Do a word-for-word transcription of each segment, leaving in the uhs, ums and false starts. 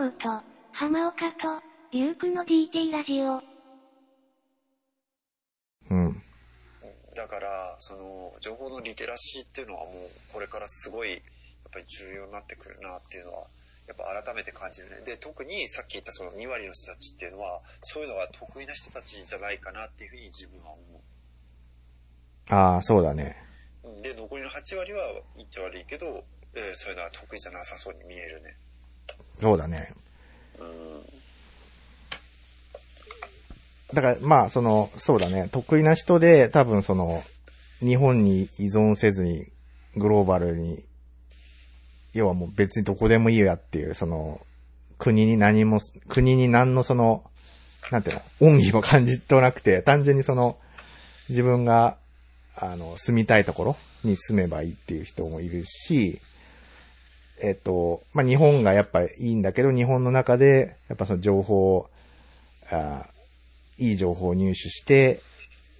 堂と、浜岡と、リュークの ディーティー ラジオ。うん。だから、その、情報のリテラシーっていうのはもう、これからすごい、やっぱり重要になってくるなっていうのは、やっぱ改めて感じるね。で、特にさっき言ったそのに割の人たちっていうのは、そういうのが得意な人たちじゃないかなっていうふうに自分は思う。ああ、そうだね。で、残りのはち割は言っちゃ悪いけど、えー、そういうのは得意じゃなさそうに見えるね。そうだね。うん。だから、まあ、その、そうだね。得意な人で、多分その、日本に依存せずに、グローバルに、要はもう別にどこでもいいやっていう、その、国に何も、国に何のその、なんていうの、恩義も感じとなくて、単純にその、自分が、あの、住みたいところに住めばいいっていう人もいるし、えっと、まあ、日本がやっぱいいんだけど、日本の中で、やっぱその情報を、あいい情報を入手して、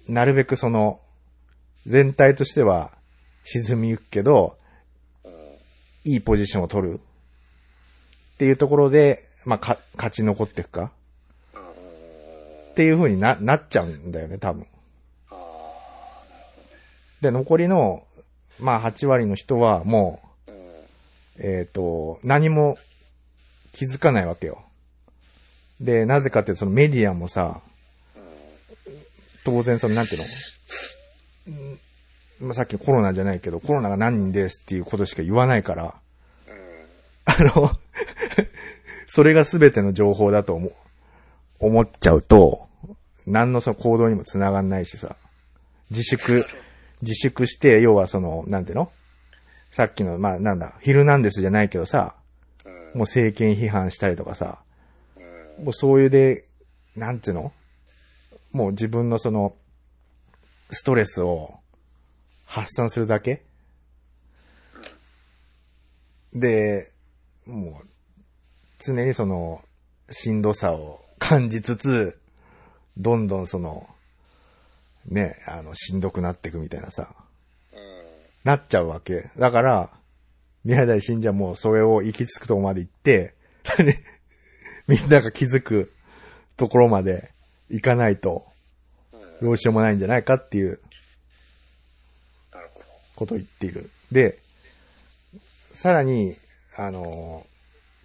なるべくその、全体としては沈みゆくけど、いいポジションを取るっていうところで、まあ、か、勝ち残っていくかっていう風にな、なっちゃうんだよね、多分。で、残りの、まあ、はち割の人はもう、えっと、何も気づかないわけよ。で、なぜかってそのメディアもさ、当然その、なんていうの、まあ、さっきコロナじゃないけど、コロナが何人ですっていうことしか言わないから、あの、それが全ての情報だと思う、思っちゃうと、何のその行動にも繋がんないしさ、自粛、自粛して、要はその、なんていうの？さっきの、まあ、なんだ、ヒルナンデスじゃないけどさ、もう政権批判したりとかさ、もうそういうで、なんていうの？もう自分のその、ストレスを発散するだけ？で、もう、常にその、しんどさを感じつつ、どんどんその、ね、あの、しんどくなっていくみたいなさ、なっちゃうわけ。だから、宮台信者もそれを行き着くとこまで行って、みんなが気づくところまで行かないと、どうしようもないんじゃないかっていう、ことを言っている。で、さらに、あの、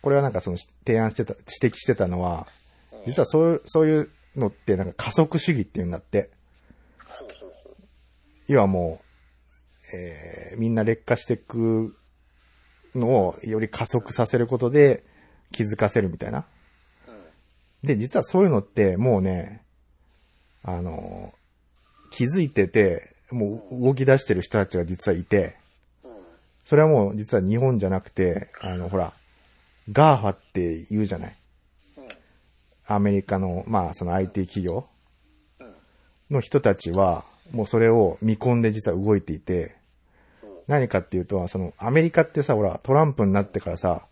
これはなんかその提案してた、指摘してたのは、実はそういう、そういうのってなんか加速主義っていうんだって、要はもう、えー、みんな劣化していくのをより加速させることで気づかせるみたいな。で、実はそういうのってもうね、あの、気づいてて、もう動き出してる人たちが実はいて、それはもう実は日本じゃなくて、あの、ほら、ガーファ って言うじゃない。アメリカの、まあその アイティー 企業の人たちは、もうそれを見込んで実は動いていて、何かっていうと、そのアメリカってさ、ほら、トランプになってからさ、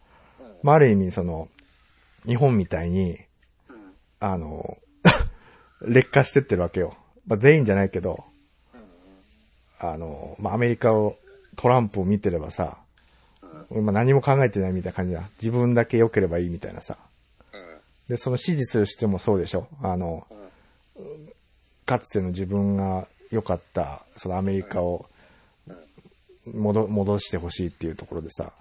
まあある意味その、日本みたいに、あの、劣化してってるわけよ。まあ全員じゃないけど、あの、まあアメリカを、トランプを見てればさ、今何も考えてないみたいな感じだ。自分だけ良ければいいみたいなさ。で、その支持する人もそうでしょ。あの、かつての自分が良かった、そのアメリカを戻、戻してほしいっていうところでさ。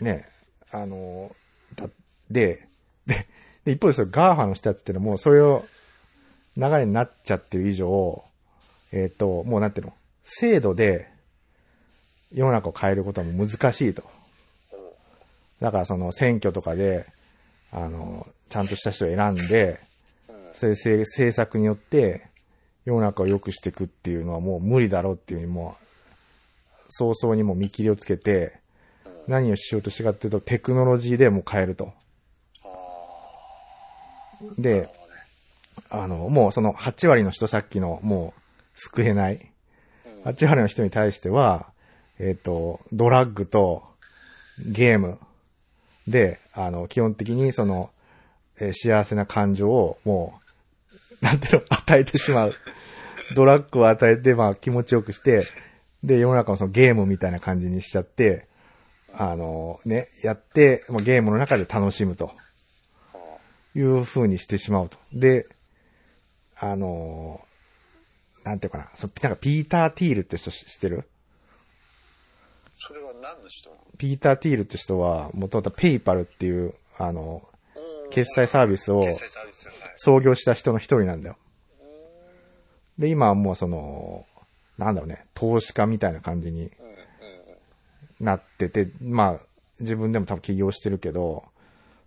ね、あの、だで、で、で一方でそのガーファ の人たちってのはもうそれを流れになっちゃってる以上、えっと、もうなんていうの、制度で世の中を変えることはもう難しいと。だからその選挙とかで、あの、ちゃんとした人を選んで、政策によって世の中を良くしていくっていうのはもう無理だろうっていうふうにもう早々にもう見切りをつけて何をしようとしてかっていうとテクノロジーでもう変えると。で、あの、もうそのはち割の人さっきのもう救えないはち割の人に対してはえっと、ドラッグとゲームであの基本的にその幸せな感情をもう、なんていうの、与えてしまう。ドラッグを与えて、まあ気持ちよくして、で、世の中のそのゲームみたいな感じにしちゃって、あのね、やって、ゲームの中で楽しむという風にしてしまうと。で、あの、なんていうかな、そなんかピーター・ティールって人知ってる？それは何の人？ピーター・ティールって人は、もともとペイパルっていう、あの、決済サービスを創業した人の一人なんだよ。で、今はもうその、なんだろうね、投資家みたいな感じになってて、まあ、自分でも多分起業してるけど、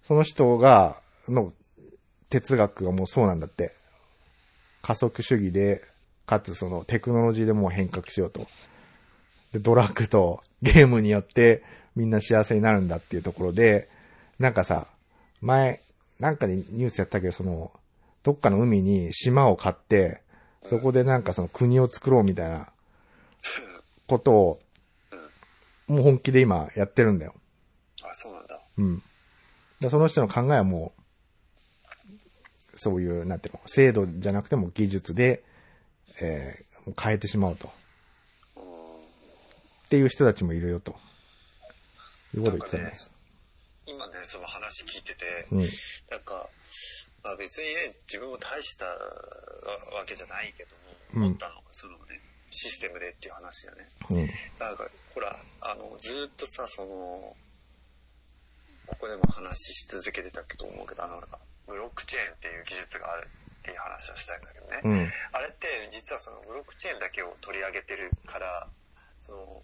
その人が、の哲学がもうそうなんだって。加速主義で、かつそのテクノロジーでもう変革しようと。で、ドラッグとゲームによってみんな幸せになるんだっていうところで、なんかさ、前、なんかでニュースやったけど、その、どっかの海に島を買って、そこでなんかその国を作ろうみたいなことを、もう本気で今やってるんだよ。あ、そうなんだ。うん。で、その人の考えはもう、そういう、なんていうの、制度じゃなくても技術で、えー、変えてしまうと。っていう人たちもいるよと。いうこと言ってたんです。今ね、その話聞いてて、うん、なんか、まあ、別にね、自分も大したわけじゃないけども、思ったのが、そのね、システムでっていう話だね。うん、なんか、ほら、あの、ずっとさ、その、ここでも話し続けてたと思うけど、あの、ブロックチェーンっていう技術があるっていう話をしたいんだけどね。うん、あれって、実はそのブロックチェーンだけを取り上げてるから、その、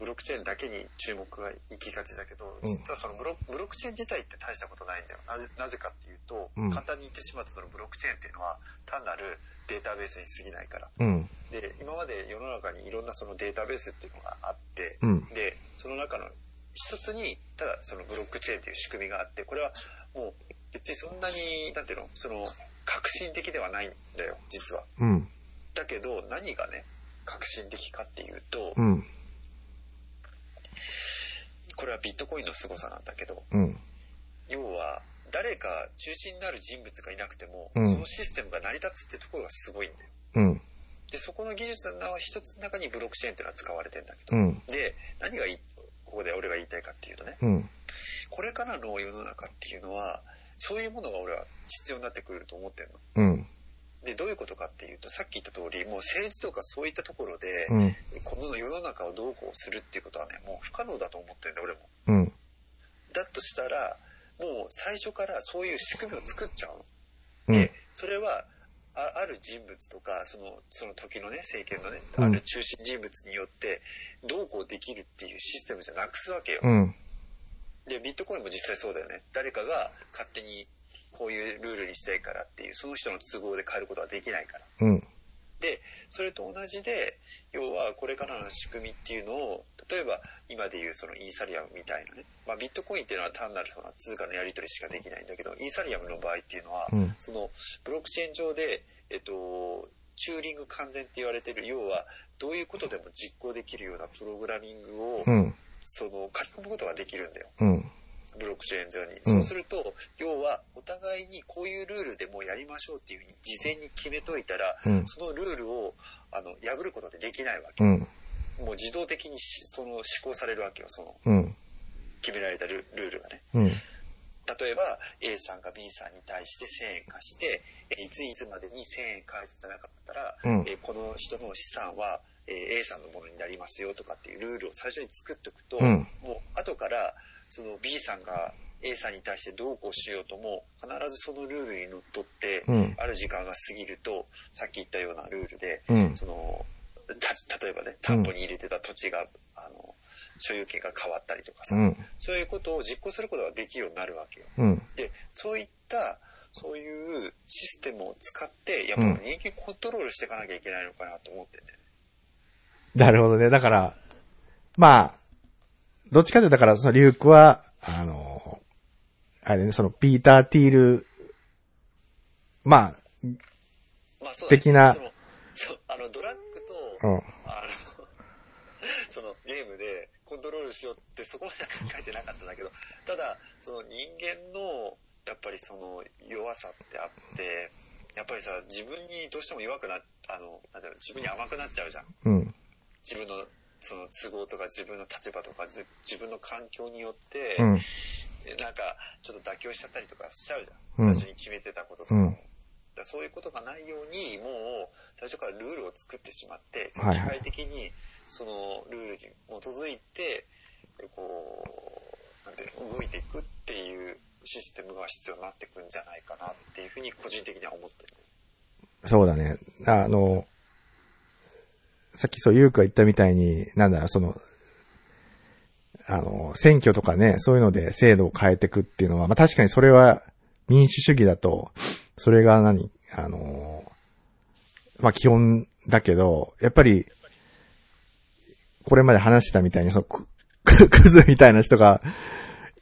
ブロックチェーンだけに注目が行きがちだけど、実はそのブロブロックチェーン自体って大したことないんだよ。な ぜ, なぜかっていうと、うん、簡単に言ってしまうと、そのブロックチェーンっていうのは単なるデータベースに過ぎないから、うん、で今まで世の中にいろんなそのデータベースっていうのがあって、うん、でその中の一つにただそのブロックチェーンっていう仕組みがあって、これはもう別にそんなになんていうの、その革新的ではないんだよ実は、うん、だけど何がね革新的かっていうと、うん、これはビットコインの凄さなんだけど、うん、要は誰か中心になる人物がいなくても、うん、そのシステムが成り立つってところがすごいんだよ、うん、でそこの技術の一つの中にブロックチェーンっていうのは使われてんだけど、うん、で何がいいここで俺が言いたいかっていうとね、うん、これからの世の中っていうのはそういうものが俺は必要になってくると思ってるの、うん、でどういうことかっていうと、さっき言った通りもう政治とかそういったところで、うん、この世の中をどうこうするっていうことはねもう不可能だと思ってるんだ俺も、うん、だとしたらもう最初からそういう仕組みを作っちゃうの、うん、でそれは あ, ある人物とかそ の, その時のね政権のね、うん、ある中心人物によってどうこうできるっていうシステムじゃなくすわけよ、うん、でビットコインも実際そうだよね。誰かが勝手にこういうルールにしたいからっていう、その人の都合で変えることはできないから、うん、でそれと同じで要はこれからの仕組みっていうのを、例えば今でいうそのイーサリアムみたいなね、まあ、ビットコインっていうのは単なるその通貨のやり取りしかできないんだけど、イーサリアムの場合っていうのは、うん、そのブロックチェーン上で、えっと、チューリング完全って言われてる、要はどういうことでも実行できるようなプログラミングを、うん、その書き込むことができるんだよ、うん、ブロックチェーン上に。そうすると、うん、要はお互いにこういうルールでもうやりましょうっていうふうに事前に決めといたら、うん、そのルールをあの破ることってできないわけ、うん、もう自動的にその施行されるわけよ、その、うん、決められた ル, ルールがね、うん、例えば A さんが B さんに対してせんえん貸していついつまでにせんえん返せなかったら、うん、えこの人の資産は A さんのものになりますよとかっていうルールを最初に作っておくと、うん、もう後からその B さんが A さんに対してどうこうしようとも必ずそのルールにのっとって、うん、ある時間が過ぎるとさっき言ったようなルールで、うん、そのた例えばね担保に入れてた土地が、うん、あの所有権が変わったりとかさ、うん、そういうことを実行することができるようになるわけよ、うん、でそういったそういうシステムを使ってやっぱり人間コントロールしていかなきゃいけないのかなと思ってね、うん、なるほどね。だからまあどっちかというと、だから、その、リュークは、あの、あれね、その、ピーター・ティール、まあ、まあそうだね、的なそのそう、あの、ドラッグと、うん、あの、その、ゲームでコントロールしようって、そこまで考えてなかったんだけど、ただ、その、人間の、やっぱりその、弱さってあって、やっぱりさ、自分にどうしても弱くなっ、あの、なんだろう、自分に甘くなっちゃうじゃん。うん。自分のその都合とか自分の立場とか自分の環境によって、うん、なんかちょっと妥協しちゃったりとかしちゃうじゃん、うん、最初に決めてたこととかも、うん、だそういうことがないようにもう最初からルールを作ってしまって機械的にそのルールに基づいてこうなんていうの動いていくっていうシステムが必要になってくんじゃないかなっていうふうに個人的には思ってる。そうだね。あのさっきそうゆうくが言ったみたいに、なんだろう、その、あの、選挙とかね、そういうので制度を変えていくっていうのは、まあ確かにそれは民主主義だと、それが何、あの、まあ基本だけど、やっぱり、これまで話したみたいに、そのク、クズみたいな人が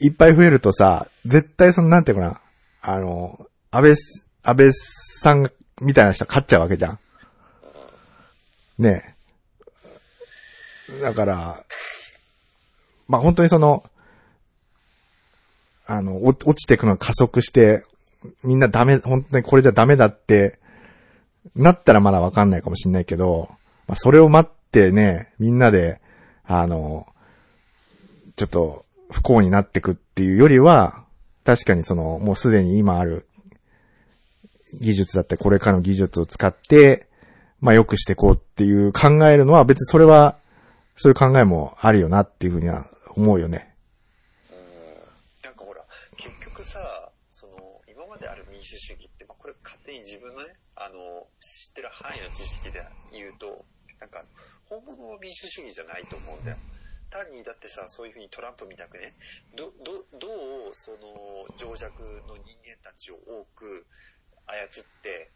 いっぱい増えるとさ、絶対その、なんていうかな、あの、安倍、安倍さんみたいな人が勝っちゃうわけじゃん。ねえ。だから、まあ、本当にその、あの、落ちていくのが加速して、みんなダメ、本当にこれじゃダメだって、なったらまだわかんないかもしんないけど、まあ、それを待ってね、みんなで、あの、ちょっと不幸になってくっていうよりは、確かにその、もうすでに今ある技術だったり、これからの技術を使って、まあ、良くしていこうっていう考えるのは別にそれは、そういう考えもあるよなっていうふうには思うよね。うん。なんかほら、結局さ、その、今まである民主主義って、まあ、これ勝手に自分のね、あの、知ってる範囲の知識で言うと、なんか、本物の民主主義じゃないと思うんだよ。単に、だってさ、そういうふうにトランプみたくね、ど、ど、どう、その、情弱の人間たちを多く操って、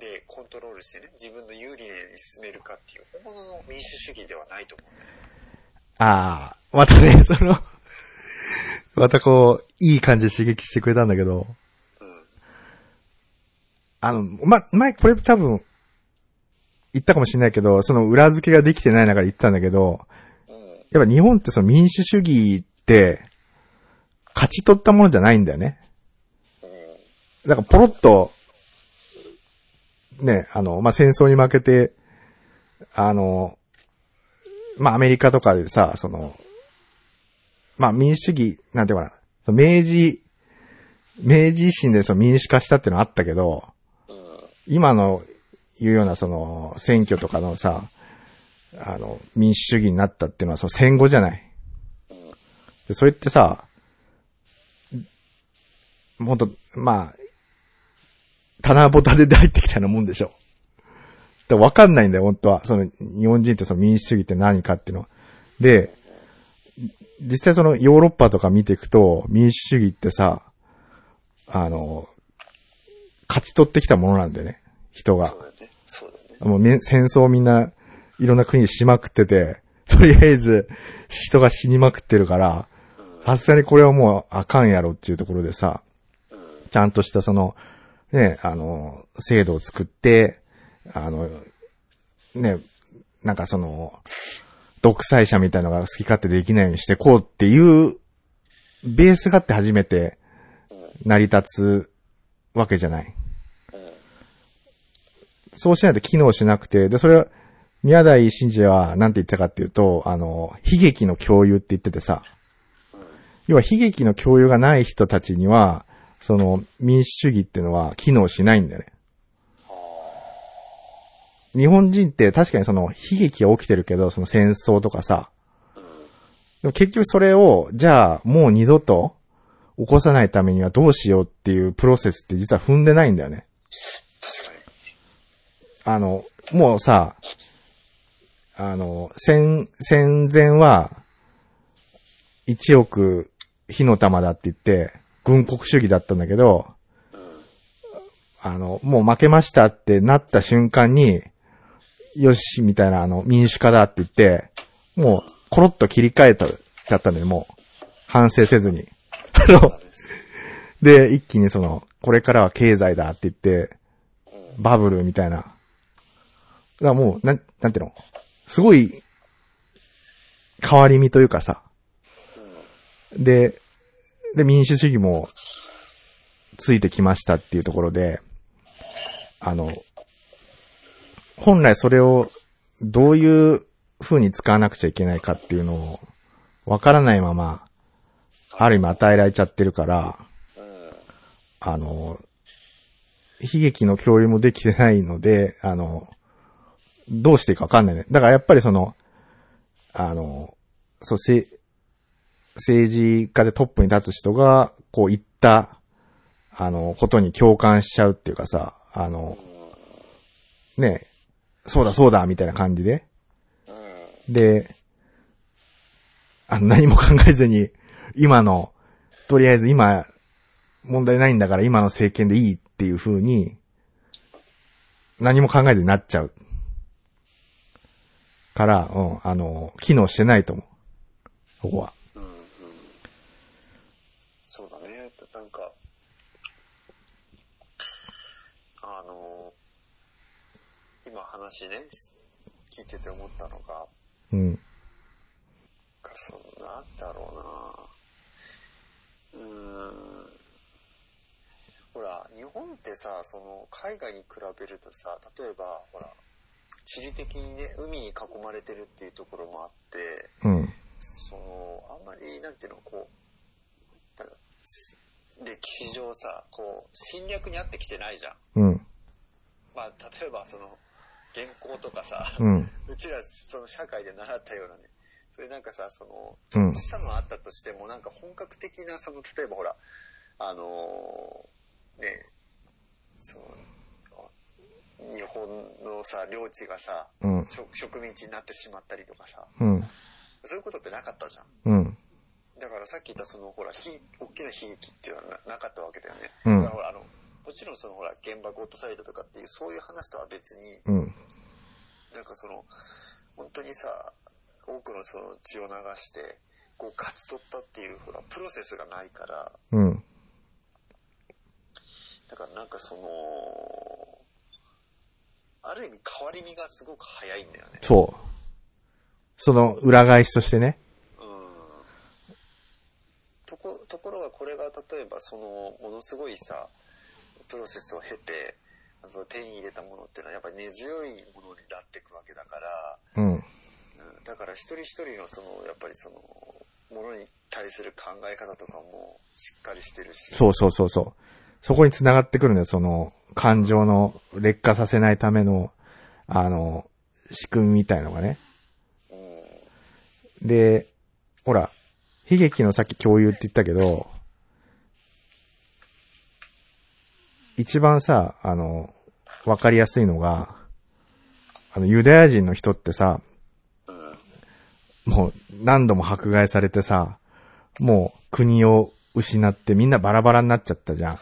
でコントロールしてね自分の有利に進めるかっていう本物の民主主義ではないと思う、ね。ああ、またねそのまたこういい感じで刺激してくれたんだけど、うん、あのま前これ多分言ったかもしれないけどその裏付けができてない中で言ったんだけど、うん、やっぱ日本ってその民主主義って勝ち取ったものじゃないんだよね。うん、だからポロッとね、あの、まあ、戦争に負けて、あの、まあ、アメリカとかでさ、その、まあ、民主主義、なんていうかな、明治、明治維新でその民主化したってのあったけど、今の言うようなその、選挙とかのさ、あの、民主主義になったっていうのはその戦後じゃない。で、それってさ、ほんと、まあ、棚ぼたで入ってきたようなもんでしょ。だわかんないんだよ、本当は。その、日本人ってその民主主義って何かっていうのは。で、実際そのヨーロッパとか見ていくと、民主主義ってさ、あの、勝ち取ってきたものなんだよね、人が。そうだね。そうだね。もう戦争をみんないろんな国にしまくってて、とりあえず人が死にまくってるから、さすがにこれはもうあかんやろっていうところでさ、ちゃんとしたその、ね、あの、制度を作って、あの、ね、なんかその、独裁者みたいなのが好き勝手できないようにしていこうっていう、ベースがあって初めて成り立つわけじゃない。そうしないと機能しなくて、で、それは、宮台真司はなんて言ったかっていうと、あの、悲劇の共有って言っててさ、要は悲劇の共有がない人たちには、その民主主義っていうのは機能しないんだよね。日本人って確かにその悲劇が起きてるけど、その戦争とかさ。でも結局それを、じゃあもう二度と起こさないためにはどうしようっていうプロセスって実は踏んでないんだよね。あの、もうさ、あの、戦、戦前は一億火の玉だって言って、軍国主義だったんだけど、あの、もう負けましたってなった瞬間に、よし、みたいな、あの、民主化だって言って、もう、コロッと切り替えた、ちゃったんだよ、もう。反省せずに。で、一気にその、これからは経済だって言って、バブルみたいな。だからもう、なん、なんていうの？すごい、変わり身というかさ。で、で、民主主義もついてきましたっていうところで、あの、本来それをどういう風に使わなくちゃいけないかっていうのをわからないまま、ある意味与えられちゃってるから、あの、悲劇の共有もできてないので、あの、どうしていいかわかんないね。だからやっぱりその、あの、そうせ、政治家でトップに立つ人が、こう言った、あの、ことに共感しちゃうっていうかさ、あの、ねえ、そうだそうだ、みたいな感じで。で、あの、何も考えずに、今の、とりあえず今、問題ないんだから今の政権でいいっていう風に、何も考えずになっちゃう。から、うん、あの、機能してないと思う。そこは。うんうん、そうだね。なんか、あの、今話ね、聞いてて思ったのが、うん。そんなんだろうな。うーん。ほら、日本ってさ、その、海外に比べるとさ、例えば、ほら、地理的にね、海に囲まれてるっていうところもあって、うん、その、あんまり、なんていうの、こう、だから歴史上さ、こう、侵略にあってきてないじゃん。うん。まあ、例えば、その、元寇とかさ、うん、うちら、その、社会で習ったようなね、それなんかさ、その、小さなのあったとしても、なんか本格的な、その、例えばほら、あのー、ね、その、日本のさ、領地がさ、うん、植民地になってしまったりとかさ、うん、そういうことってなかったじゃん。うん、だからさっき言ったその、ほら、大きな悲劇っていうのは な, なかったわけだよね。うん、だからほら、あの、もちろんその、ほら、原爆落とされたとかっていう、そういう話とは別に、うん、なんかその、本当にさ、多くのその血を流してこう勝ち取ったっていうほらプロセスがないから、うん、だからなんかそのある意味変わり身がすごく早いんだよね。そう。その裏返しとしてね。うん。とこところがこれが例えばそのものすごいさプロセスを経て手に入れたものっていうのはやっぱり根強いものになっていくわけだから。うん。だから一人一人のそのやっぱりそのものに対する考え方とかもしっかりしてるし、そうそうそうそう、そこに繋がってくるんだよ。その感情の劣化させないためのあの仕組みみたいのがね。うん、で、ほら悲劇のさっき共有って言ったけど、一番さあのわかりやすいのがあのユダヤ人の人ってさ。もう何度も迫害されてさ、もう国を失ってみんなバラバラになっちゃったじゃん。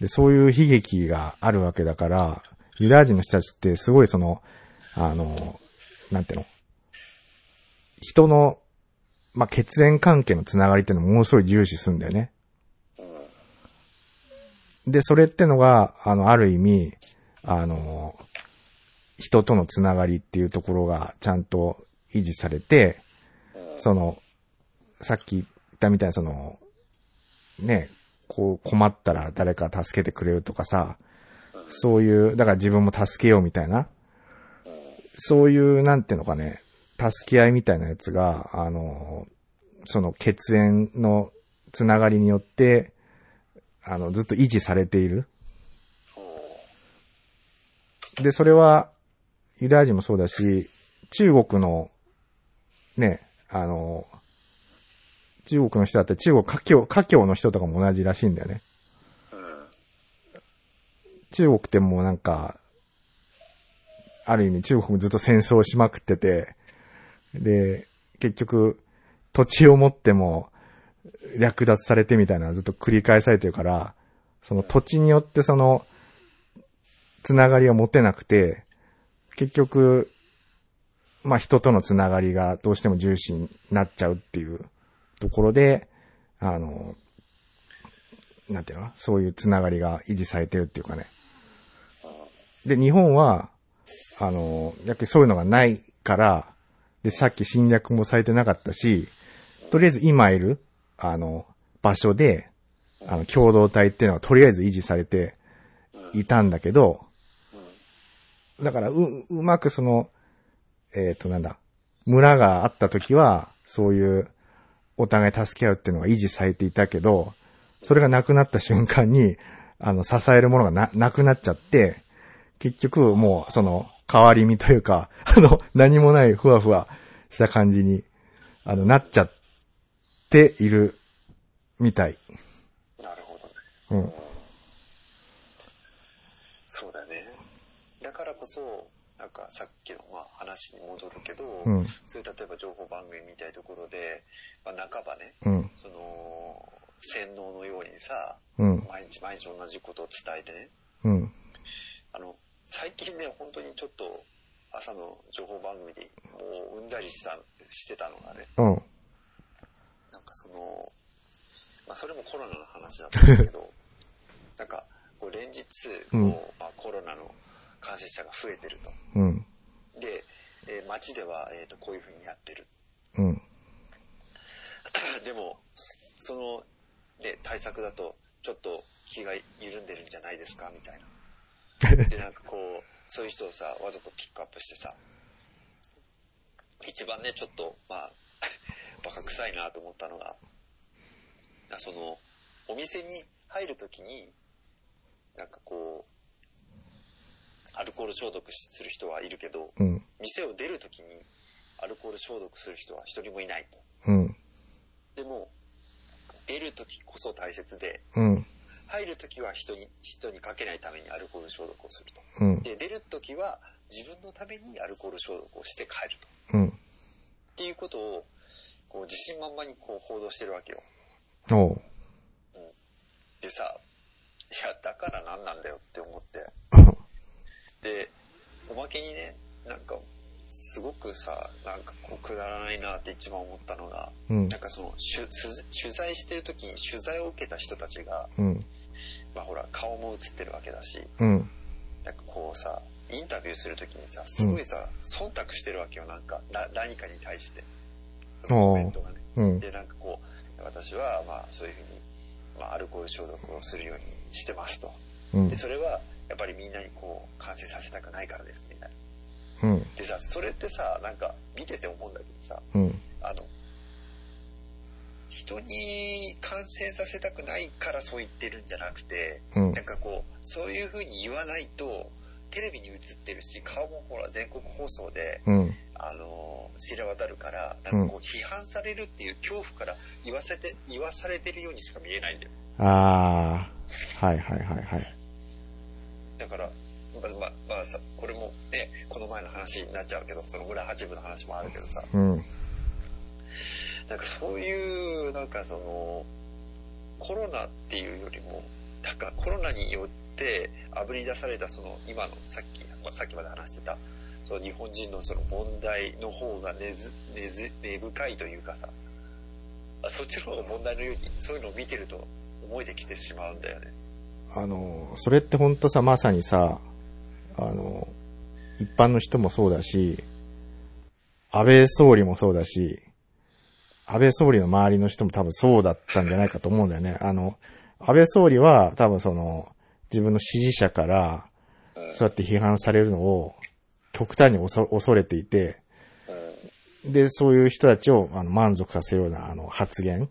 で、そういう悲劇があるわけだから、ユダヤ人の人たちってすごいその、あの、なんていうの、人の、まあ、血縁関係のつながりっていうのもものすごい重視するんだよね。で、それってのが、あの、ある意味、あの、人とのつながりっていうところがちゃんと、維持されて、そのさっき言ったみたいなそのねこう困ったら誰か助けてくれるとかさ、そういうだから自分も助けようみたいな、そういうなんていうのかね、助け合いみたいなやつがあのその血縁のつながりによってあのずっと維持されている。でそれはユダヤ人もそうだし、中国のね、あの、中国の人だって中国華僑、華僑の人とかも同じらしいんだよね。中国ってもうなんか、ある意味中国もずっと戦争しまくってて、で、結局、土地を持っても略奪されてみたいなのずっと繰り返されてるから、その土地によってその、つながりを持てなくて、結局、まあ人とのつながりがどうしても重視になっちゃうっていうところで、あの、なんていうの？そういうつながりが維持されてるっていうかね。で、日本は、あの、やっぱりそういうのがないから、で、さっき侵略もされてなかったし、とりあえず今いる、あの、場所で、あの、共同体っていうのはとりあえず維持されていたんだけど、だからう、うまくその、えっとなんだ、村があった時はそういうお互い助け合うっていうのが維持されていたけど、それがなくなった瞬間にあの支えるものが な, なくなっちゃって、結局もうその変わり身というか、あの何もないふわふわした感じにあのなっちゃっているみたい。なるほどね。うん。そうだね。だからこそなんかさっきのまあ話に戻るけど、うん、そういう例えば情報番組みたいなところで、まあ、半ばね、うん、その洗脳のようにさ、うん、毎日毎日同じことを伝えてね、うん、あの最近ね本当にちょっと朝の情報番組でもううんざりしたしてたのがね、うん、なんかその、まあ、それもコロナの話だったんだけどなんかこう連日こう、うんまあ、コロナの感染者が増えてると、うん、で、えー、街では、えーと、こういうふうにやってる、うん、でもそので対策だとちょっと気が緩んでるんじゃないですかみたいなでなんかこうそういう人をさわざとピックアップしてさ一番ねちょっとまあバカ臭いなと思ったのがそのお店に入るときになんかこうアルコール消毒する人はいるけど、うん、店を出るときにアルコール消毒する人は一人もいないと、うん、でも出るときこそ大切で、うん、入るときは人に、人にかけないためにアルコール消毒をすると、うん、で出るときは自分のためにアルコール消毒をして帰ると、うん、っていうことをこう自信満々にこう報道してるわけよ。おう、うん、でさ、いやだからなんなんだよって思ってでおまけにねなんかすごくさ、なんかこうくだらないなって一番思ったのが、うん、なんかその取材してる時に取材を受けた人たちが、うん、まあほら顔も映ってるわけだし、うん、なんかこうさインタビューする時にさすごいさ、うん、忖度してるわけよなんかだ何かに対してそのコメントがね、うん、でなんかこう私はまあそういう風にまあアルコール消毒をするようにしてますと、うん、でそれはやっぱりみんなにこう感染させたくないからですみたいな。うん、でさそれってさなんか見てて思うんだけどさ、うん、あの人に感染させたくないからそう言ってるんじゃなくて、うん、なんかこうそういう風に言わないとテレビに映ってるし顔もほら全国放送で、うん、あの知れ渡るからなんかこう批判されるっていう恐怖から言わせて言わされてるようにしか見えないんだよ。ああはいはいはいはい。だから。まあまあ、さこれも、ね、この前の話になっちゃうけどその村八部の話もあるけどさ、うん、なんかそういうなんかそのコロナっていうよりもなんかコロナによってあぶり出されたその今のさっき、まあ、さっきまで話してたその日本人のその問題の方が根ず、根ず、根深いというかさそっちの方が問題のようにそういうのを見てると思いできてしまうんだよね。あのそれって本当さまさにさあの、一般の人もそうだし、安倍総理もそうだし、安倍総理の周りの人も多分そうだったんじゃないかと思うんだよね。あの、安倍総理は多分その、自分の支持者から、そうやって批判されるのを、極端に恐れていて、で、そういう人たちをあの満足させるようなあの発言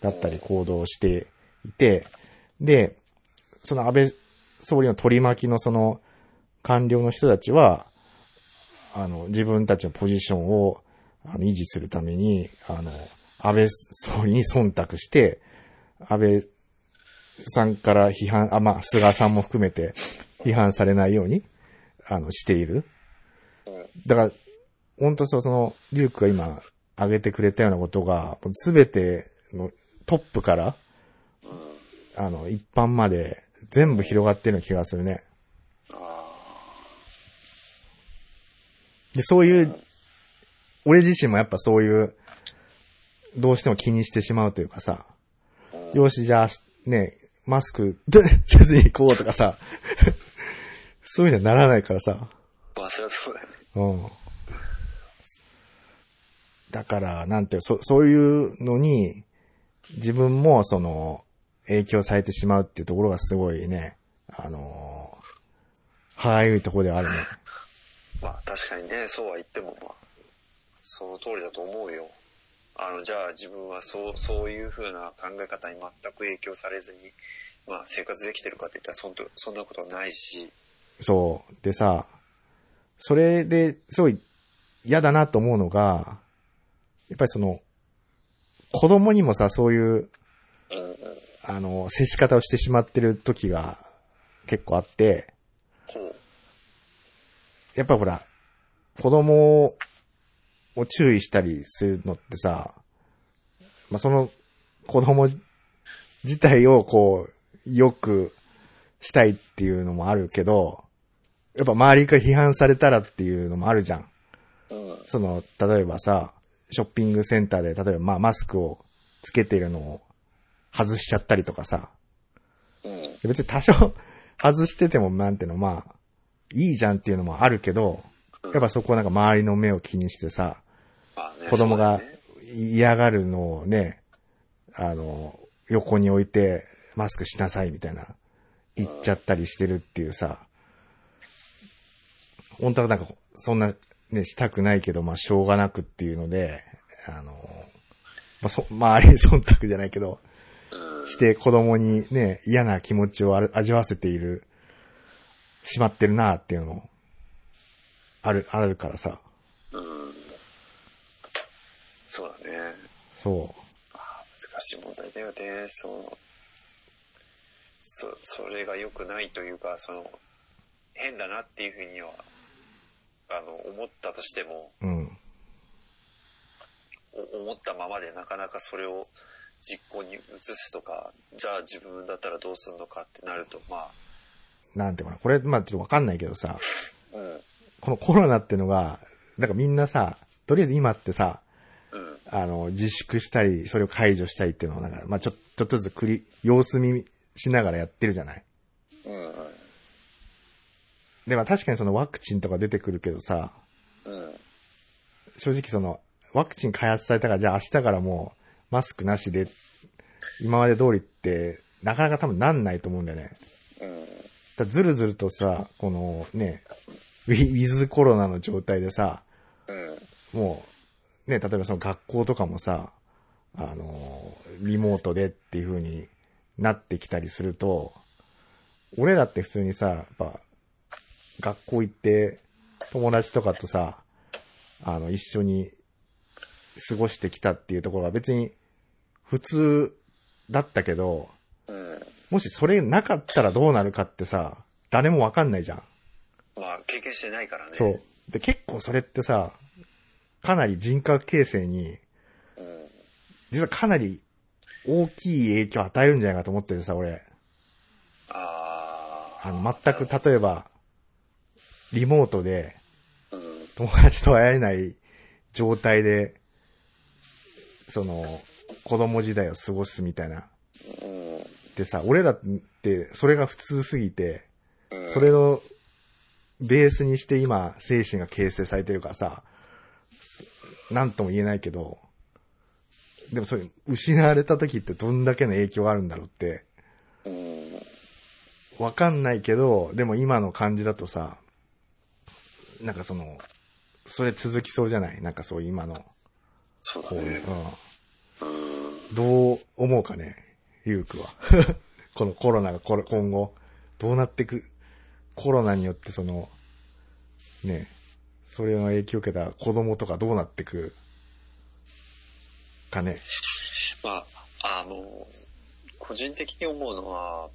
だったり行動をしていて、で、その安倍総理の取り巻きのその、官僚の人たちは、あの、自分たちのポジションをあの維持するために、あの、安倍総理に忖度して、安倍さんから批判、あ、まあ、菅さんも含めて批判されないように、あの、している。だから、本当そう、その、リュウクが今挙げてくれたようなことが、すべてのトップから、あの、一般まで全部広がってるような気がするね。で、そういう、俺自身もやっぱそういう、どうしても気にしてしまうというかさ、よし、じゃあ、ね、マスク、せずに行こうとかさ、そういうのはならないからさ。まあ、そりゃそうだよね。うん。だから、なんて、そ、そういうのに、自分もその、影響されてしまうっていうところがすごいね、あのー、歯がゆいところではあるね。まあ確かにね、そうは言ってもまあその通りだと思うよ。あのじゃあ自分はそうそういう風な考え方に全く影響されずにまあ生活できてるかって言ったらそんとそんなことはないし。そうでさ、それですごい嫌だなと思うのが、やっぱりその子供にもさそういう、うん、あの接し方をしてしまってる時が結構あって、うん、やっぱほら子供を注意したりするのってさ、まあ、その子供自体をこう良くしたいっていうのもあるけど、やっぱ周りから批判されたらっていうのもあるじゃん。うん、その例えばさショッピングセンターで例えばまあマスクをつけてるのを外しちゃったりとかさ、うん、別に多少外しててもなんてのまあいいじゃんっていうのもあるけど、うん、やっぱそこはなんか周りの目を気にしてさ、ね、子供が嫌がるのをねあの横に置いてマスクしなさいみたいな言っちゃったりしてるっていうさ、うん、本当はなんかそんなね、したくないけど、まあ、しょうがなくっていうので、あの、まあ、そ、まあ、あれ、忖度じゃないけど、して子供にね、嫌な気持ちを味わわせている、しまってるなっていうのも、ある、あるからさ。うん。そうだね。そう。ああ、難しい問題だよね、そう。そ、それが良くないというか、その、変だなっていうふうには、あの思ったとしても、うん、思ったままでなかなかそれを実行に移すとか、じゃあ自分だったらどうするのかってなると、まあなんていうかな、これまあちょっとわかんないけどさ、うん、このコロナってのがなんかみんなさ、とりあえず今ってさ、うん、あの自粛したりそれを解除したりっていうのをなんかまあちょ、ちょっとずつ繰り様子見しながらやってるじゃない。うん。でも確かにそのワクチンとか出てくるけどさ、うん、正直そのワクチン開発されたからじゃあ明日からもうマスクなしで今まで通りってなかなか多分なんないと思うんだよね。うん、だずるずるとさこのねウィズコロナの状態でさ、うん、もうね例えばその学校とかもさあのリモートでっていう風になってきたりすると、俺らって普通にさやっぱ学校行って友達とかとさあの一緒に過ごしてきたっていうところが別に普通だったけど、もしそれなかったらどうなるかってさ誰もわかんないじゃん。まあ経験してないからね。そうで結構それってさかなり人格形成に実はかなり大きい影響を与えるんじゃないかと思っててさ俺。ああ。あの全く例えばリモートで友達と会えない状態でその子供時代を過ごすみたいなでさ、俺らってそれが普通すぎてそれのベースにして今精神が形成されてるからさなんとも言えないけど、でもそれ失われた時ってどんだけの影響があるんだろうってわかんないけど、でも今の感じだとさなんかそのそれ続きそうじゃない？なんかそう今のそうだね。うん、どう思うかね、ゆうくはこのコロナがこれ今後どうなってく、コロナによってそのねそれの影響を受けた子供とかどうなってくかね。まああの個人的に思うのは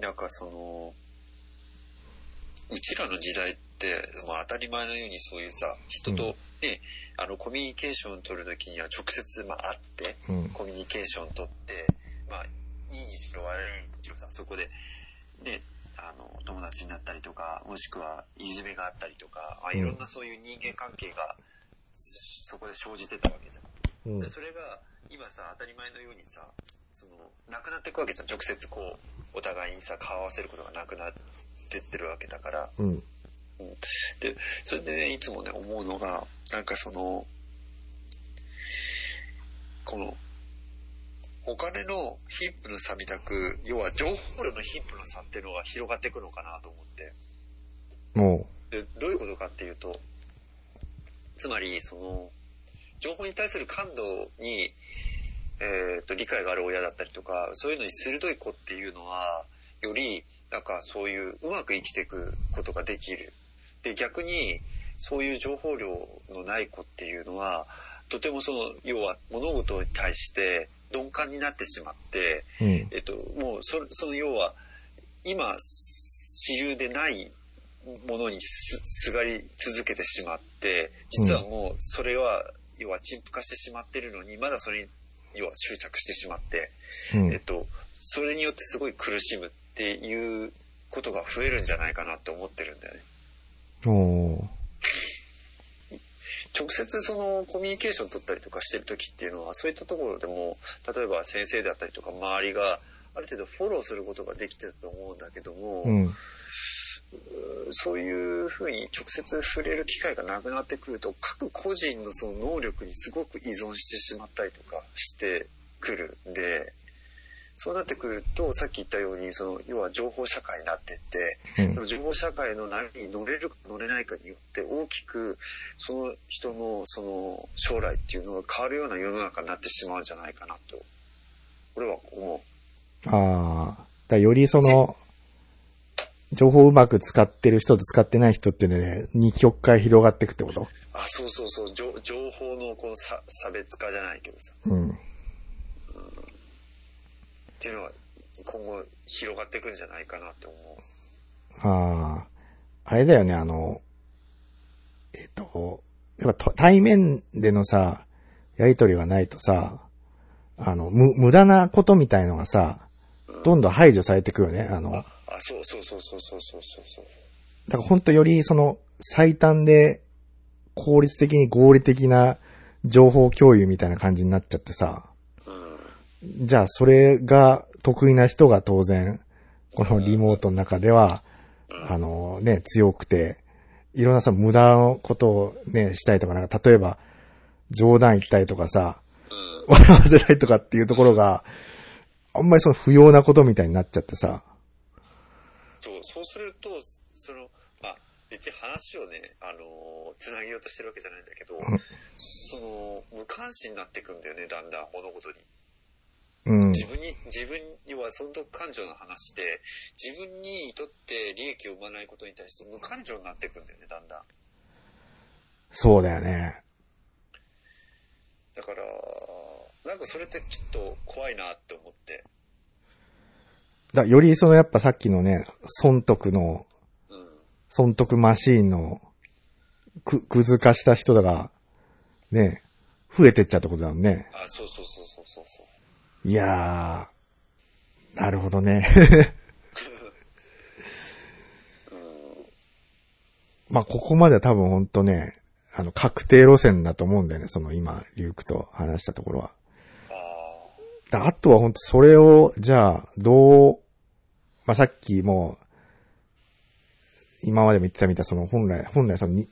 なんかその。うちらの時代って、まあ、当たり前のようにそういうさ人と、ねうん、あのコミュニケーションを取るときには直接、まあ、会って、うん、コミュニケーションを取って、まあ、いいにしろ悪いにしろさそこで、ね、あの友達になったりとかもしくはいじめがあったりとか、まあ、いろんなそういう人間関係がそこで生じてたわけじゃん、うん、でそれが今さ当たり前のようにさそのなくなっていくわけじゃん。直接こうお互いにさ顔合わせることがなくなって出てるわけだから、うんうん、でそれで、ね、いつもね思うのがなんかそのこのお金の貧富の差みたく要は情報量の貧富の差っていうのが広がっていくのかなと思って、で、どういうことかっていうと、つまりその情報に対する感度に、えー、と理解がある親だったりとか、そういうのに鋭い子っていうのはよりなんかそういううまく生きていくことができる。で、逆にそういう情報量のない子っていうのはとてもその要は物事に対して鈍感になってしまって、うん、えっともう そ, その要は今主流でないものに す, すがり続けてしまって、実はもうそれは要は陳腐化してしまってるのにまだそれに要は執着してしまって、うん、えっとそれによってすごい苦しむっていうことが増えるんじゃないかなって思ってるんだよね。お直接そのコミュニケーション取ったりとかしてる時っていうのは、そういったところでも例えば先生であったりとか周りがある程度フォローすることができてると思うんだけども、うん、そういうふうに直接触れる機会がなくなってくると、各個人のその能力にすごく依存してしまったりとかしてくるんで、そうなってくるとさっき言ったようにその要は情報社会になってって、うん、その情報社会の波に乗れるか乗れないかによって大きくその人のその将来っていうのが変わるような世の中になってしまうんじゃないかなと俺は思う。ああ、だよりその情報をうまく使ってる人と使ってない人ってね、二極化広がっていくってこと？あ、そうそうそう、情報のこの差別化じゃないけどさ。うん。っていうのは今後広がっていくんじゃないかなって思う。ああ、あれだよね、あのえっとやっぱ対面でのさやりとりがないとさ、あのむ無駄なことみたいのがさ、うん、どんどん排除されてくよね。あの あ, あそうそうそうそうそうそうそう。だから本当よりその最短で効率的に合理的な情報共有みたいな感じになっちゃってさ。じゃあ、それが得意な人が当然、このリモートの中では、あのね、強くて、いろんなさ、無駄なことをね、したいとか、なんか、例えば、冗談言ったりとかさ、笑わせないとかっていうところが、あんまりその不要なことみたいになっちゃってさ。そう、そうすると、その、まあ、別に話をね、あの、つなげようとしてるわけじゃないんだけど、その、無関心になっていくんだよね、だんだん物事に。うん、自分に、自分には損得感情の話で、自分にとって利益を生まないことに対して無感情になっていくんだよね、だんだん。そうだよね。だから、なんかそれってちょっと怖いなって思って。だよりそのやっぱさっきのね、損得の、うん、損得マシーンの、く、くず化した人だが、ね、増えてっちゃうってことだもんね。あ、そうそうそうそうそうそう。いやー、なるほどね。まあ、ここまでは多分ほんとね、あの、確定路線だと思うんだよね、その今、リュークと話したところは。あ, あとはほんとそれを、じゃあ、どう、まあ、さっきもう、今までも言ってたみたいな、その本来、本来その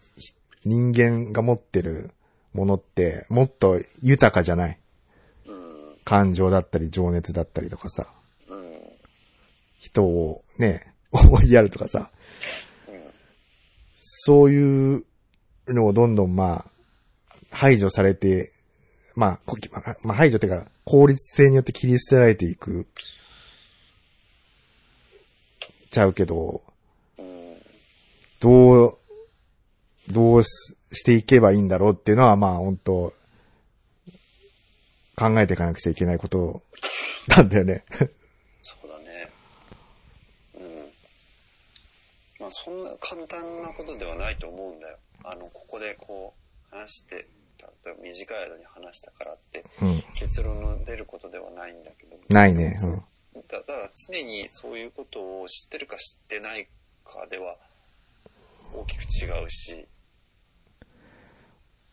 人間が持ってるものって、もっと豊かじゃない。感情だったり情熱だったりとかさ、うん、人をね思いやるとかさ、うん、そういうのをどんどんまあ排除されて、まあ、まあ、排除っていうか効率性によって切り捨てられていくちゃうけど、どうどうしていけばいいんだろうっていうのはまあ本当。考えていかなくちゃいけないことなんだよね。そうだね。うん。まあそんな簡単なことではないと思うんだよ。あのここでこう話して、例えば短い間に話したからって、うん、結論の出ることではないんだけど。ないね。うん、だから常にそういうことを知ってるか知ってないかでは大きく違うし。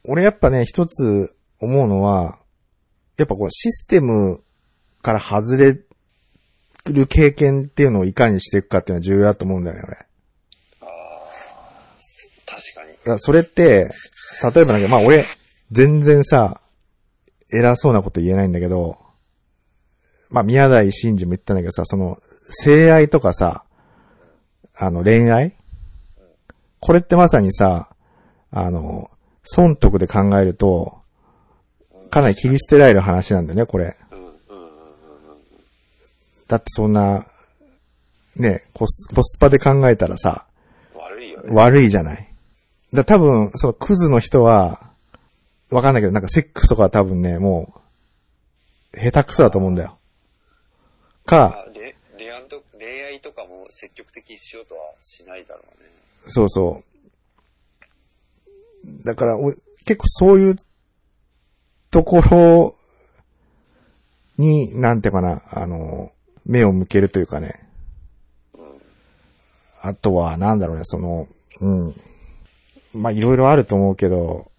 俺やっぱね一つ思うのは。やっぱこうシステムから外れる経験っていうのをいかにしていくかっていうのは重要だと思うんだよね、俺。ああ、確かに。それって、例えばなんか、まあ俺、全然さ、偉そうなこと言えないんだけど、まあ宮台真司も言ったんだけどさ、その、性愛とかさ、あの恋愛これってまさにさ、あの、損得で考えると、かなり切り捨てられる話なんだよね、これ。だってそんな、ね、コス、コスパで考えたらさ、悪いよね。悪いじゃない。だ多分、そのクズの人は、わかんないけど、なんかセックスとかは多分ね、もう、下手くそだと思うんだよ。か、恋愛と、恋愛とかも積極的にしようとはしないだろうね。そうそう。だから、結構そういうところに、なんていうかな、あの、目を向けるというかね。あとは、なんだろうね、その、うん。まあ、いろいろあると思うけど、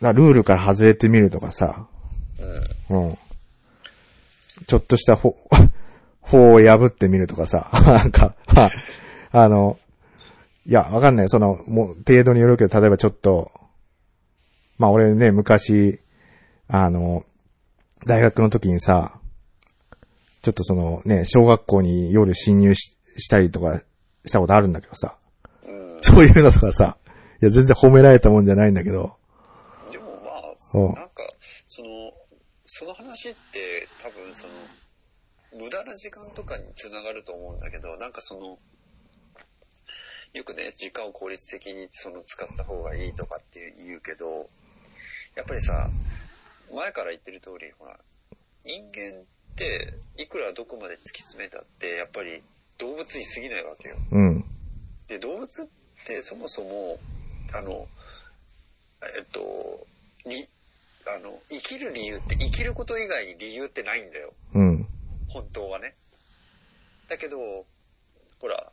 ルールから外れてみるとかさ、うん。うん、ちょっとした法、法を破ってみるとかさ、なんか、あの、いや、わかんない。その、もう、程度によるけど、例えばちょっと、まあ、俺ね、昔、あの、大学の時にさ、ちょっとその、ね、小学校に夜侵入し、したりとか、したことあるんだけどさ、そういうのとかさ、いや、全然褒められたもんじゃないんだけど。でもまあ、うん、なんか、その、その話って、多分その、無駄な時間とかにつながると思うんだけど、なんかその、よくね、時間を効率的にその使った方がいいとかって言うけど、やっぱりさ、前から言ってる通り、ほら、人間っていくらどこまで突き詰めたって、やっぱり動物に過ぎないわけよ。うん。で、動物ってそもそも、あの、えっと、に、あの、生きる理由って、生きること以外に理由ってないんだよ。うん。本当はね。だけど、ほら、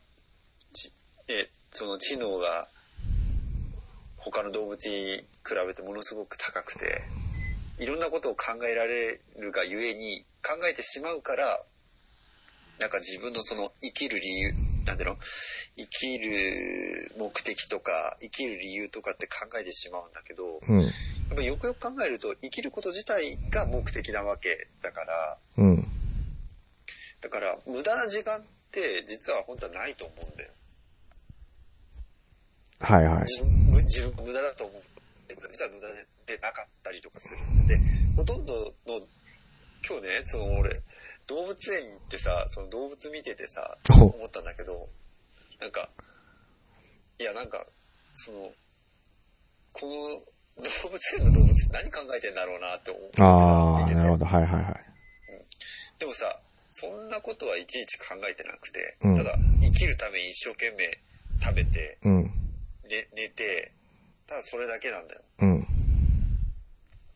え、その知能が他の動物に比べてものすごく高くて、いろんなことを考えられるがゆえに考えてしまうから、なんか自分のその生きる理由、なんていうの？生きる目的とか生きる理由とかって考えてしまうんだけど、うん、やっぱよくよく考えると生きること自体が目的なわけだから、うん、だから無駄な時間って実は本当はないと思うんだよ。はいはい。自分も無駄だと思う。実は無駄でなかったりとかするんで、ほとんどの、今日ね、その俺、動物園に行ってさ、その動物見ててさ、思ったんだけど、なんか、いやなんか、その、この動物園の動物って何考えてんだろうなって思って。ああ、ね、なるほど、はいはいはい、うん。でもさ、そんなことはいちいち考えてなくて、うん、ただ、生きるために一生懸命食べて、うん、寝, 寝て、ただそれだけなんだよ。うん。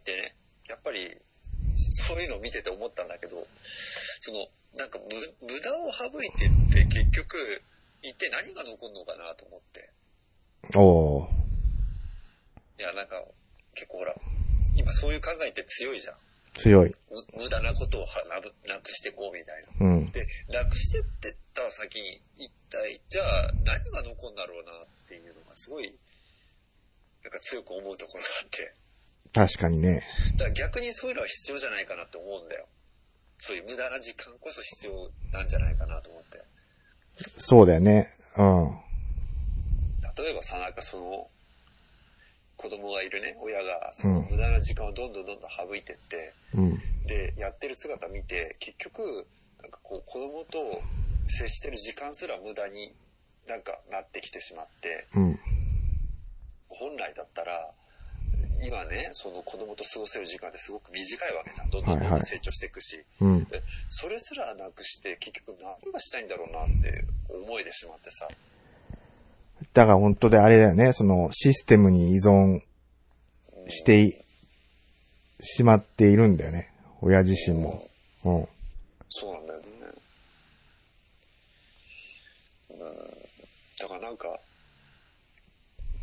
でね、やっぱり、そういうのを見てて思ったんだけど、その、なんか無、無駄を省いてって結局、一体何が残るのかなと思って。おー。いや、なんか、結構ほら、今そういう考えって強いじゃん。強い。無駄なことをはなぶなくしてこうみたいな。うん。で、なくしてってった先に、一体、じゃあ何が残るんだろうなっていうのがすごい、なんか強く思うところがあって。確かにね。だから逆にそういうのは必要じゃないかなって思うんだよ。そういう無駄な時間こそ必要なんじゃないかなと思って。そうだよね。うん。例えばさ、なんかその、子供がいるね、親が、その無駄な時間をどんどんどんどん省いてって、うん、で、やってる姿見て、結局、なんかこう、子供と接してる時間すら無駄になんかなってきてしまって、うん、本来だったら、今ね、その子供と過ごせる時間ってすごく短いわけじゃん。どんどんどんどん成長していくし、はいはい、で、それすらなくして、結局何がしたいんだろうなって思えてしまってさ、だから本当であれだよね、そのシステムに依存してい、うん、しまっているんだよね、親自身も。うん。うん、そうなんだよね。うん。だからなんか、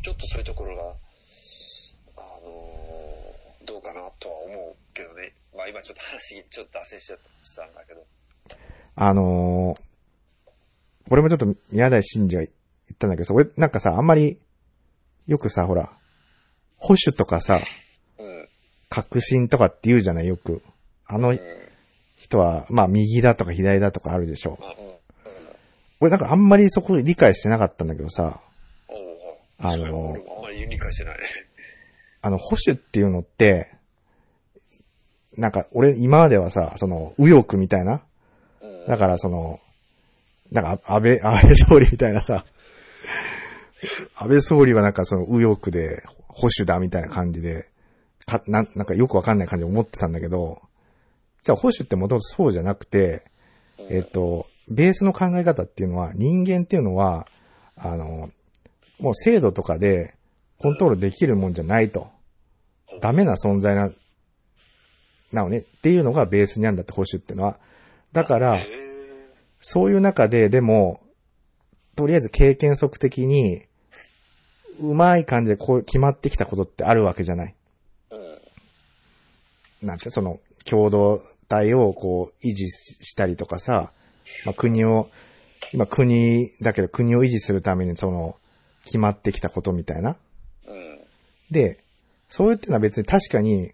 ちょっとそういうところが、あのー、どうかなとは思うけどね。まあ今ちょっと話、ちょっと脱線しちゃったんだけど。あのー、俺もちょっと宮台真司が、言ったんだけどさ、俺なんかさ、あんまりよくさ、ほら保守とかさ、うん、革新とかって言うじゃない、よくあの人は、まあ右だとか左だとかあるでしょ、うんうん、俺なんかあんまりそこ理解してなかったんだけどさ、うん、あの、俺もあんまり理解してない。あの、保守っていうのって、なんか、俺、今まではさ、その、右翼みたいな、うん、だからその、なんか、安倍、安倍総理みたいなさ、安倍総理はなんかその、右翼で、保守だみたいな感じで、か、な、なんかよくわかんない感じで思ってたんだけど、実は保守ってもともとそうじゃなくて、えっと、ベースの考え方っていうのは、人間っていうのは、あの、もう制度とかでコントロールできるもんじゃないと。ダメな存在な、なのね。っていうのがベースにあるんだって、保守っていうのは。だから、そういう中で、でも、とりあえず経験則的に、うまい感じでこう決まってきたことってあるわけじゃない。なんて、その、共同体をこう、維持したりとかさ、まあ、国を、今国だけど国を維持するためにその、決まってきたことみたいな。うん、で、そういうっていうのは別に確かに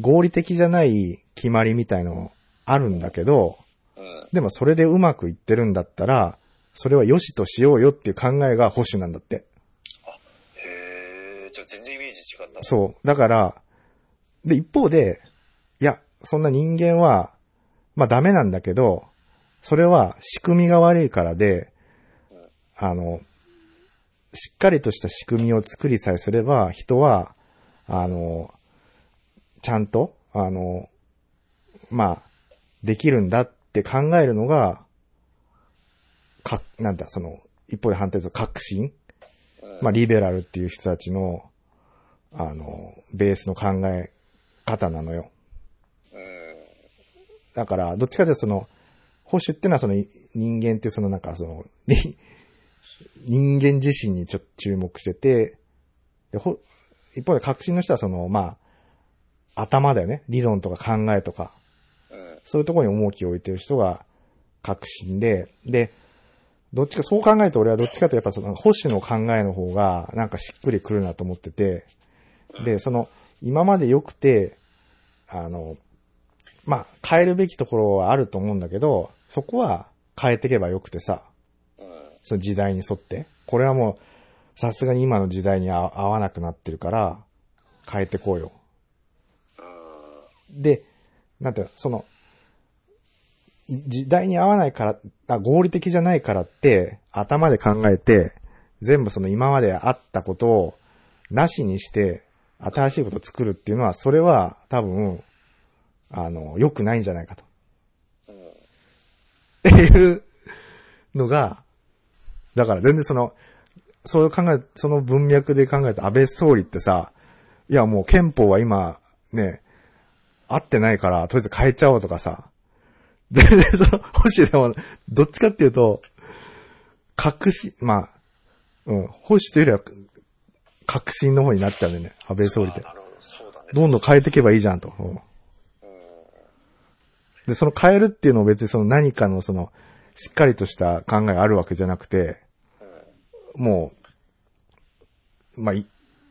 合理的じゃない決まりみたいのあるんだけど、うん、でもそれでうまくいってるんだったら、それは良しとしようよっていう考えが保守なんだって。あ、へー、ちょっと全然イメージ違った。そう。だから、で、一方で、いや、そんな人間は、まあダメなんだけど、それは仕組みが悪いからで、うん、あの、しっかりとした仕組みを作りさえすれば、人は、あの、ちゃんと、あの、まあ、できるんだって考えるのが、か、なんだ、その、一方で反対する革新、まあ、リベラルっていう人たちの、あの、ベースの考え方なのよ。だから、どっちかというとその、保守ってのはその、人間ってそのなんかその、人間自身にちょっと注目してて、でほ一方で革新の人はその、まあ、頭だよね。理論とか考えとか、うん、そういうところに重きを置いてる人が革新で、で、どっちか、そう考えると俺はどっちかとやっぱその保守の考えの方がなんかしっくりくるなと思ってて、で、その、今まで良くて、あの、まあ、変えるべきところはあると思うんだけど、そこは変えていけば良くてさ、その時代に沿って。これはもう、さすがに今の時代に合わなくなってるから、変えてこうよ。で、なんていうの、その、時代に合わないから、あ、合理的じゃないからって、頭で考えて、全部その今まであったことを、なしにして、新しいことを作るっていうのは、それは多分、あの、良くないんじゃないかと。っていうのが、だから全然その、そういう考え、その文脈で考えた安倍総理ってさ、いやもう憲法は今、ね、合ってないから、とりあえず変えちゃおうとかさ、全然その、保守でも、どっちかっていうと、革新、まあ、うん、保守というよりは、革新の方になっちゃうんだよね、安倍総理って。なるほど、そうだね。どんどん変えていけばいいじゃんと。うん、で、その変えるっていうのを別にその何かのその、しっかりとした考えがあるわけじゃなくて、もう、まあ、い、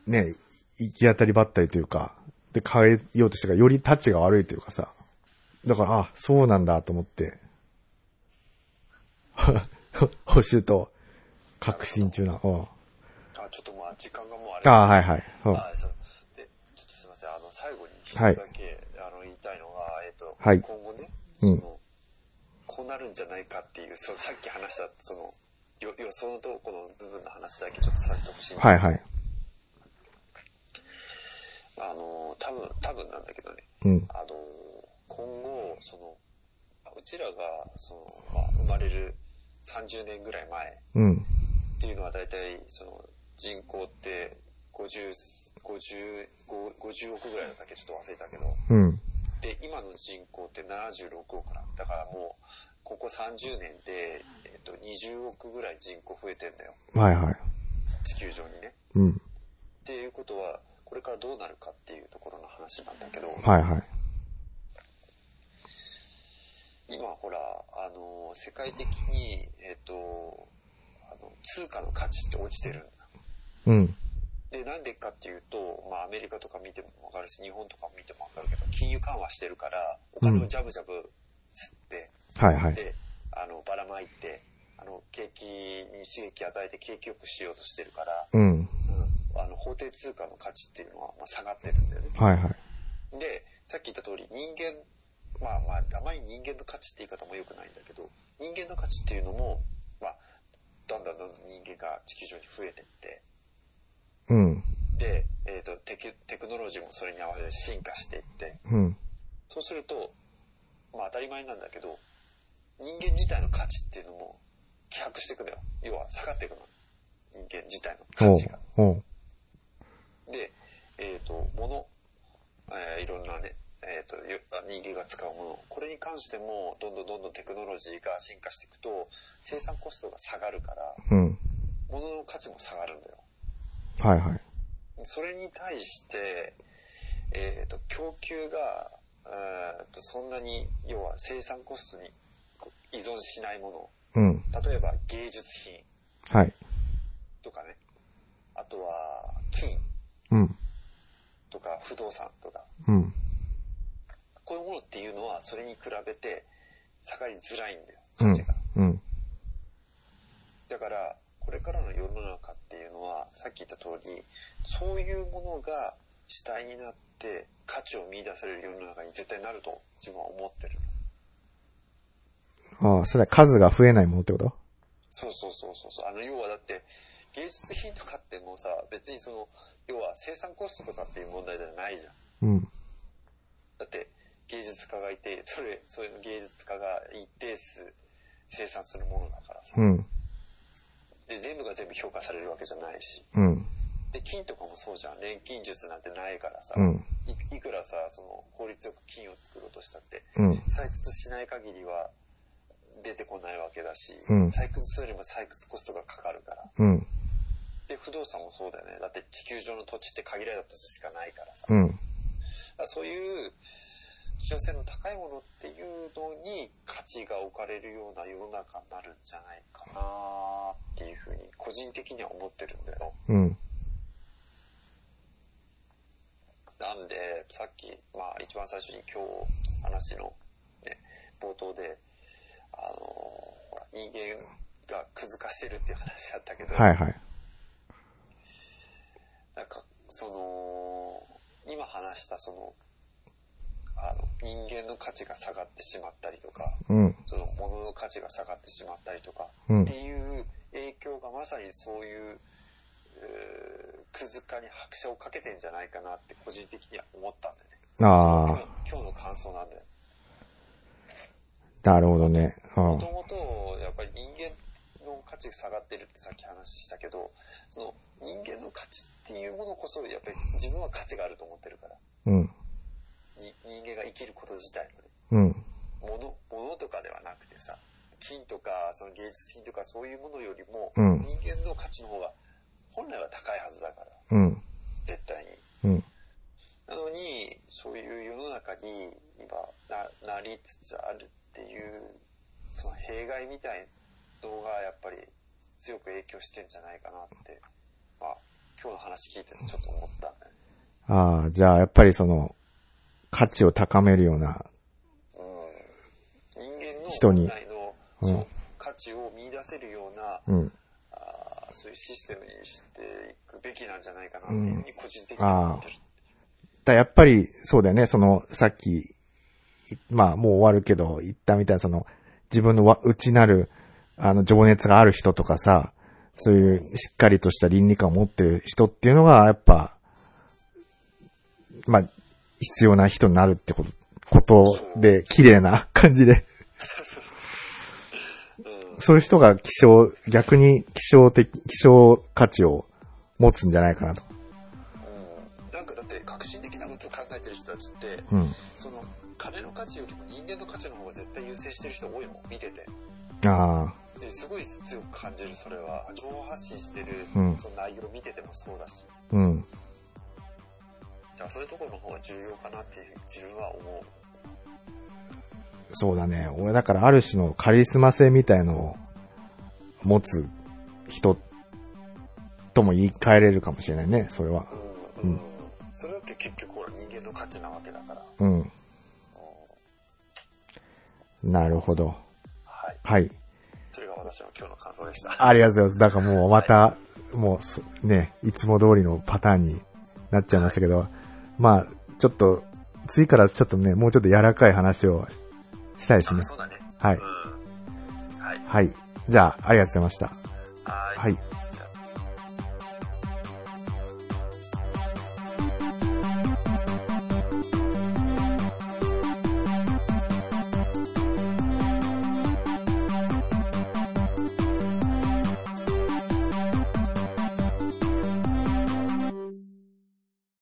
ね、行き当たりばったりというか、で、変えようとしたから、よりタッチが悪いというかさ。だから、あ、そうなんだと思って。補修と、革新中な。あ、ちょっとまあ、時間がもうあれ。あ、はいはい。あ、そう。で、ちょっとすいません。あの、最後に一つだけ、はい、あの、言いたいのは、えっと、はい、今後ね、うん、こうなるんじゃないかっていう、そのさっき話した、その、予想のとこの部分の話だけちょっとさせてほしいんですけど。はいはい。あの、多分、多分なんだけどね。うん。あの、今後、その、うちらが、その、まあ、生まれるさんじゅうねんぐらい前。うん。っていうのは大体、その、人口ってごじゅう、ごじゅう、ごじゅうおくぐらいだったっけ、ちょっと忘れたけど。うん。で、今の人口ってななじゅうろくおくかな。だからもう、ここさんじゅうねんで、えっと、にじゅうおくぐらい人口増えてんだよ。はいはい。地球上にね。うん。っていうことは、これからどうなるかっていうところの話なんだけど。はいはい。今ほら、あの、世界的に、えっと、あの、通貨の価値って落ちてるんだ。うん。で、なんでかっていうと、まあアメリカとか見てもわかるし、日本とか見てもわかるけど、金融緩和してるから、お金をジャブジャブ吸って、うん、はいはい。で、あの、ばらまいて、あの、景気に刺激を与えて景気よくしようとしてるから、うんうん、あの法定通貨の価値っていうのはまあ下がってるんだよね。はいはい。で、さっき言った通り人間、まあまああまり人間の価値って言い方も良くないんだけど、人間の価値っていうのもまあだんだんだんだん人間が地球上に増えていって、うん、で、えーと、テク、テクノロジーもそれに合わせて進化していって、うん、そうするとまあ当たり前なんだけど、人間自体の価値っていうのも希薄していくんだよ。要は下がっていくの。人間自体の価値が。で、えっ、ー、と、物、えー、いろんなね、えっ、ー、と、人間が使うもの、これに関しても、どんどんどんどんテクノロジーが進化していくと、生産コストが下がるから、うん、物の価値も下がるんだよ。はいはい。それに対して、えっ、ー、と、供給が、えー、とそんなに、要は生産コストに依存しないもの、うん、例えば芸術品とかね、はい、あとは金、うん、とか不動産とか、うん、こういうものっていうのはそれに比べて下がりづらいんだよ、価値が、うんうん、だからこれからの世の中っていうのはさっき言った通りそういうものが主体になって価値を見出される世の中に絶対なると自分は思ってる。ああ、それは数が増えないものってこと？そうそうそうそう。あの、要はだって、芸術品とかってもうさ、別にその、要は生産コストとかっていう問題ではないじゃん。うん。だって、芸術家がいて、それ、そういうの芸術家が一定数生産するものだからさ。うん。で、全部が全部評価されるわけじゃないし。うん。で、金とかもそうじゃん。錬金術なんてないからさ。うん。い、いくらさ、その、効率よく金を作ろうとしたって、うん。採掘しない限りは、出てこないわけだし、うん、採掘するよりも採掘コストがかかるから、うん、で不動産もそうだよね。だって地球上の土地って限られた土地しかないからさ、うん、だからそういう希少性の高いものっていうのに価値が置かれるような世の中になるんじゃないかなーっていうふうに個人的には思ってるんだよ、うん、なんでさっき、まあ、一番最初に今日話の、ね、冒頭であのー、ほら人間がくず化してるっていう話だったけど、はいはい。なんかその今話したそのあの人間の価値が下がってしまったりとか、うん、その物の価値が下がってしまったりとか、うん、っていう影響がまさにそういう、えー、くず化に拍車をかけてんじゃないかなって個人的には思ったんでね。ああ。今日の感想なんだよ。なるほどね。もともと、やっぱり人間の価値が下がってるってさっき話したけど、その人間の価値っていうものこそ、やっぱり自分は価値があると思ってるから。うん。人間が生きること自体のね。うん。もの、ものとかではなくてさ、金とか、その芸術品とかそういうものよりも、うん、人間の価値の方が本来は高いはずだから。うん。絶対に。うん。なのに、そういう世の中に今 な, なりつつある。っていうその弊害みたいなのがやっぱり強く影響してんじゃないかなって、まあ、今日の話聞いてちょっと思ったんだよね。ああ、じゃあやっぱりその価値を高めるような、うん、人間の本来の、うん、価値を見出せるような、うん、あそういうシステムにしていくべきなんじゃないかなっていうふうに個人的に思ってる。うん、だやっぱりそうだよね。そのさっきまあもう終わるけど言ったみたいなその自分の内なるあの情熱がある人とかさ、そういうしっかりとした倫理観を持ってる人っていうのがやっぱまあ必要な人になるってことことで綺麗な感じでそういう人が希少逆に希少的希少価値を持つんじゃないかなと。なんかだって革新的なことを考えてる人たちって、うん、その金の価値よりも人間の価値の方が絶対優先してる人多いもん見てて。ああ。ですごい強く感じる。それは情報発信してる、うん、その内容を見ててもそうだし。うん。だからそういうところの方が重要かなっていう自分は思う。そうだね。俺だからある種のカリスマ性みたいのを持つ人とも言い換えれるかもしれないね。それは。うん。うん、それだって結局人間の価値なわけだから。うん。なるほど。はい。はい。それが私の今日の感想でした。ありがとうございます。だからもうまた、はい、もうね、いつも通りのパターンになっちゃいましたけど、はい、まあ、ちょっと、次からちょっとね、もうちょっと柔らかい話をしたいですね。そうだね。はい。うん、はい。はい。じゃあ、ありがとうございました。はい。はい。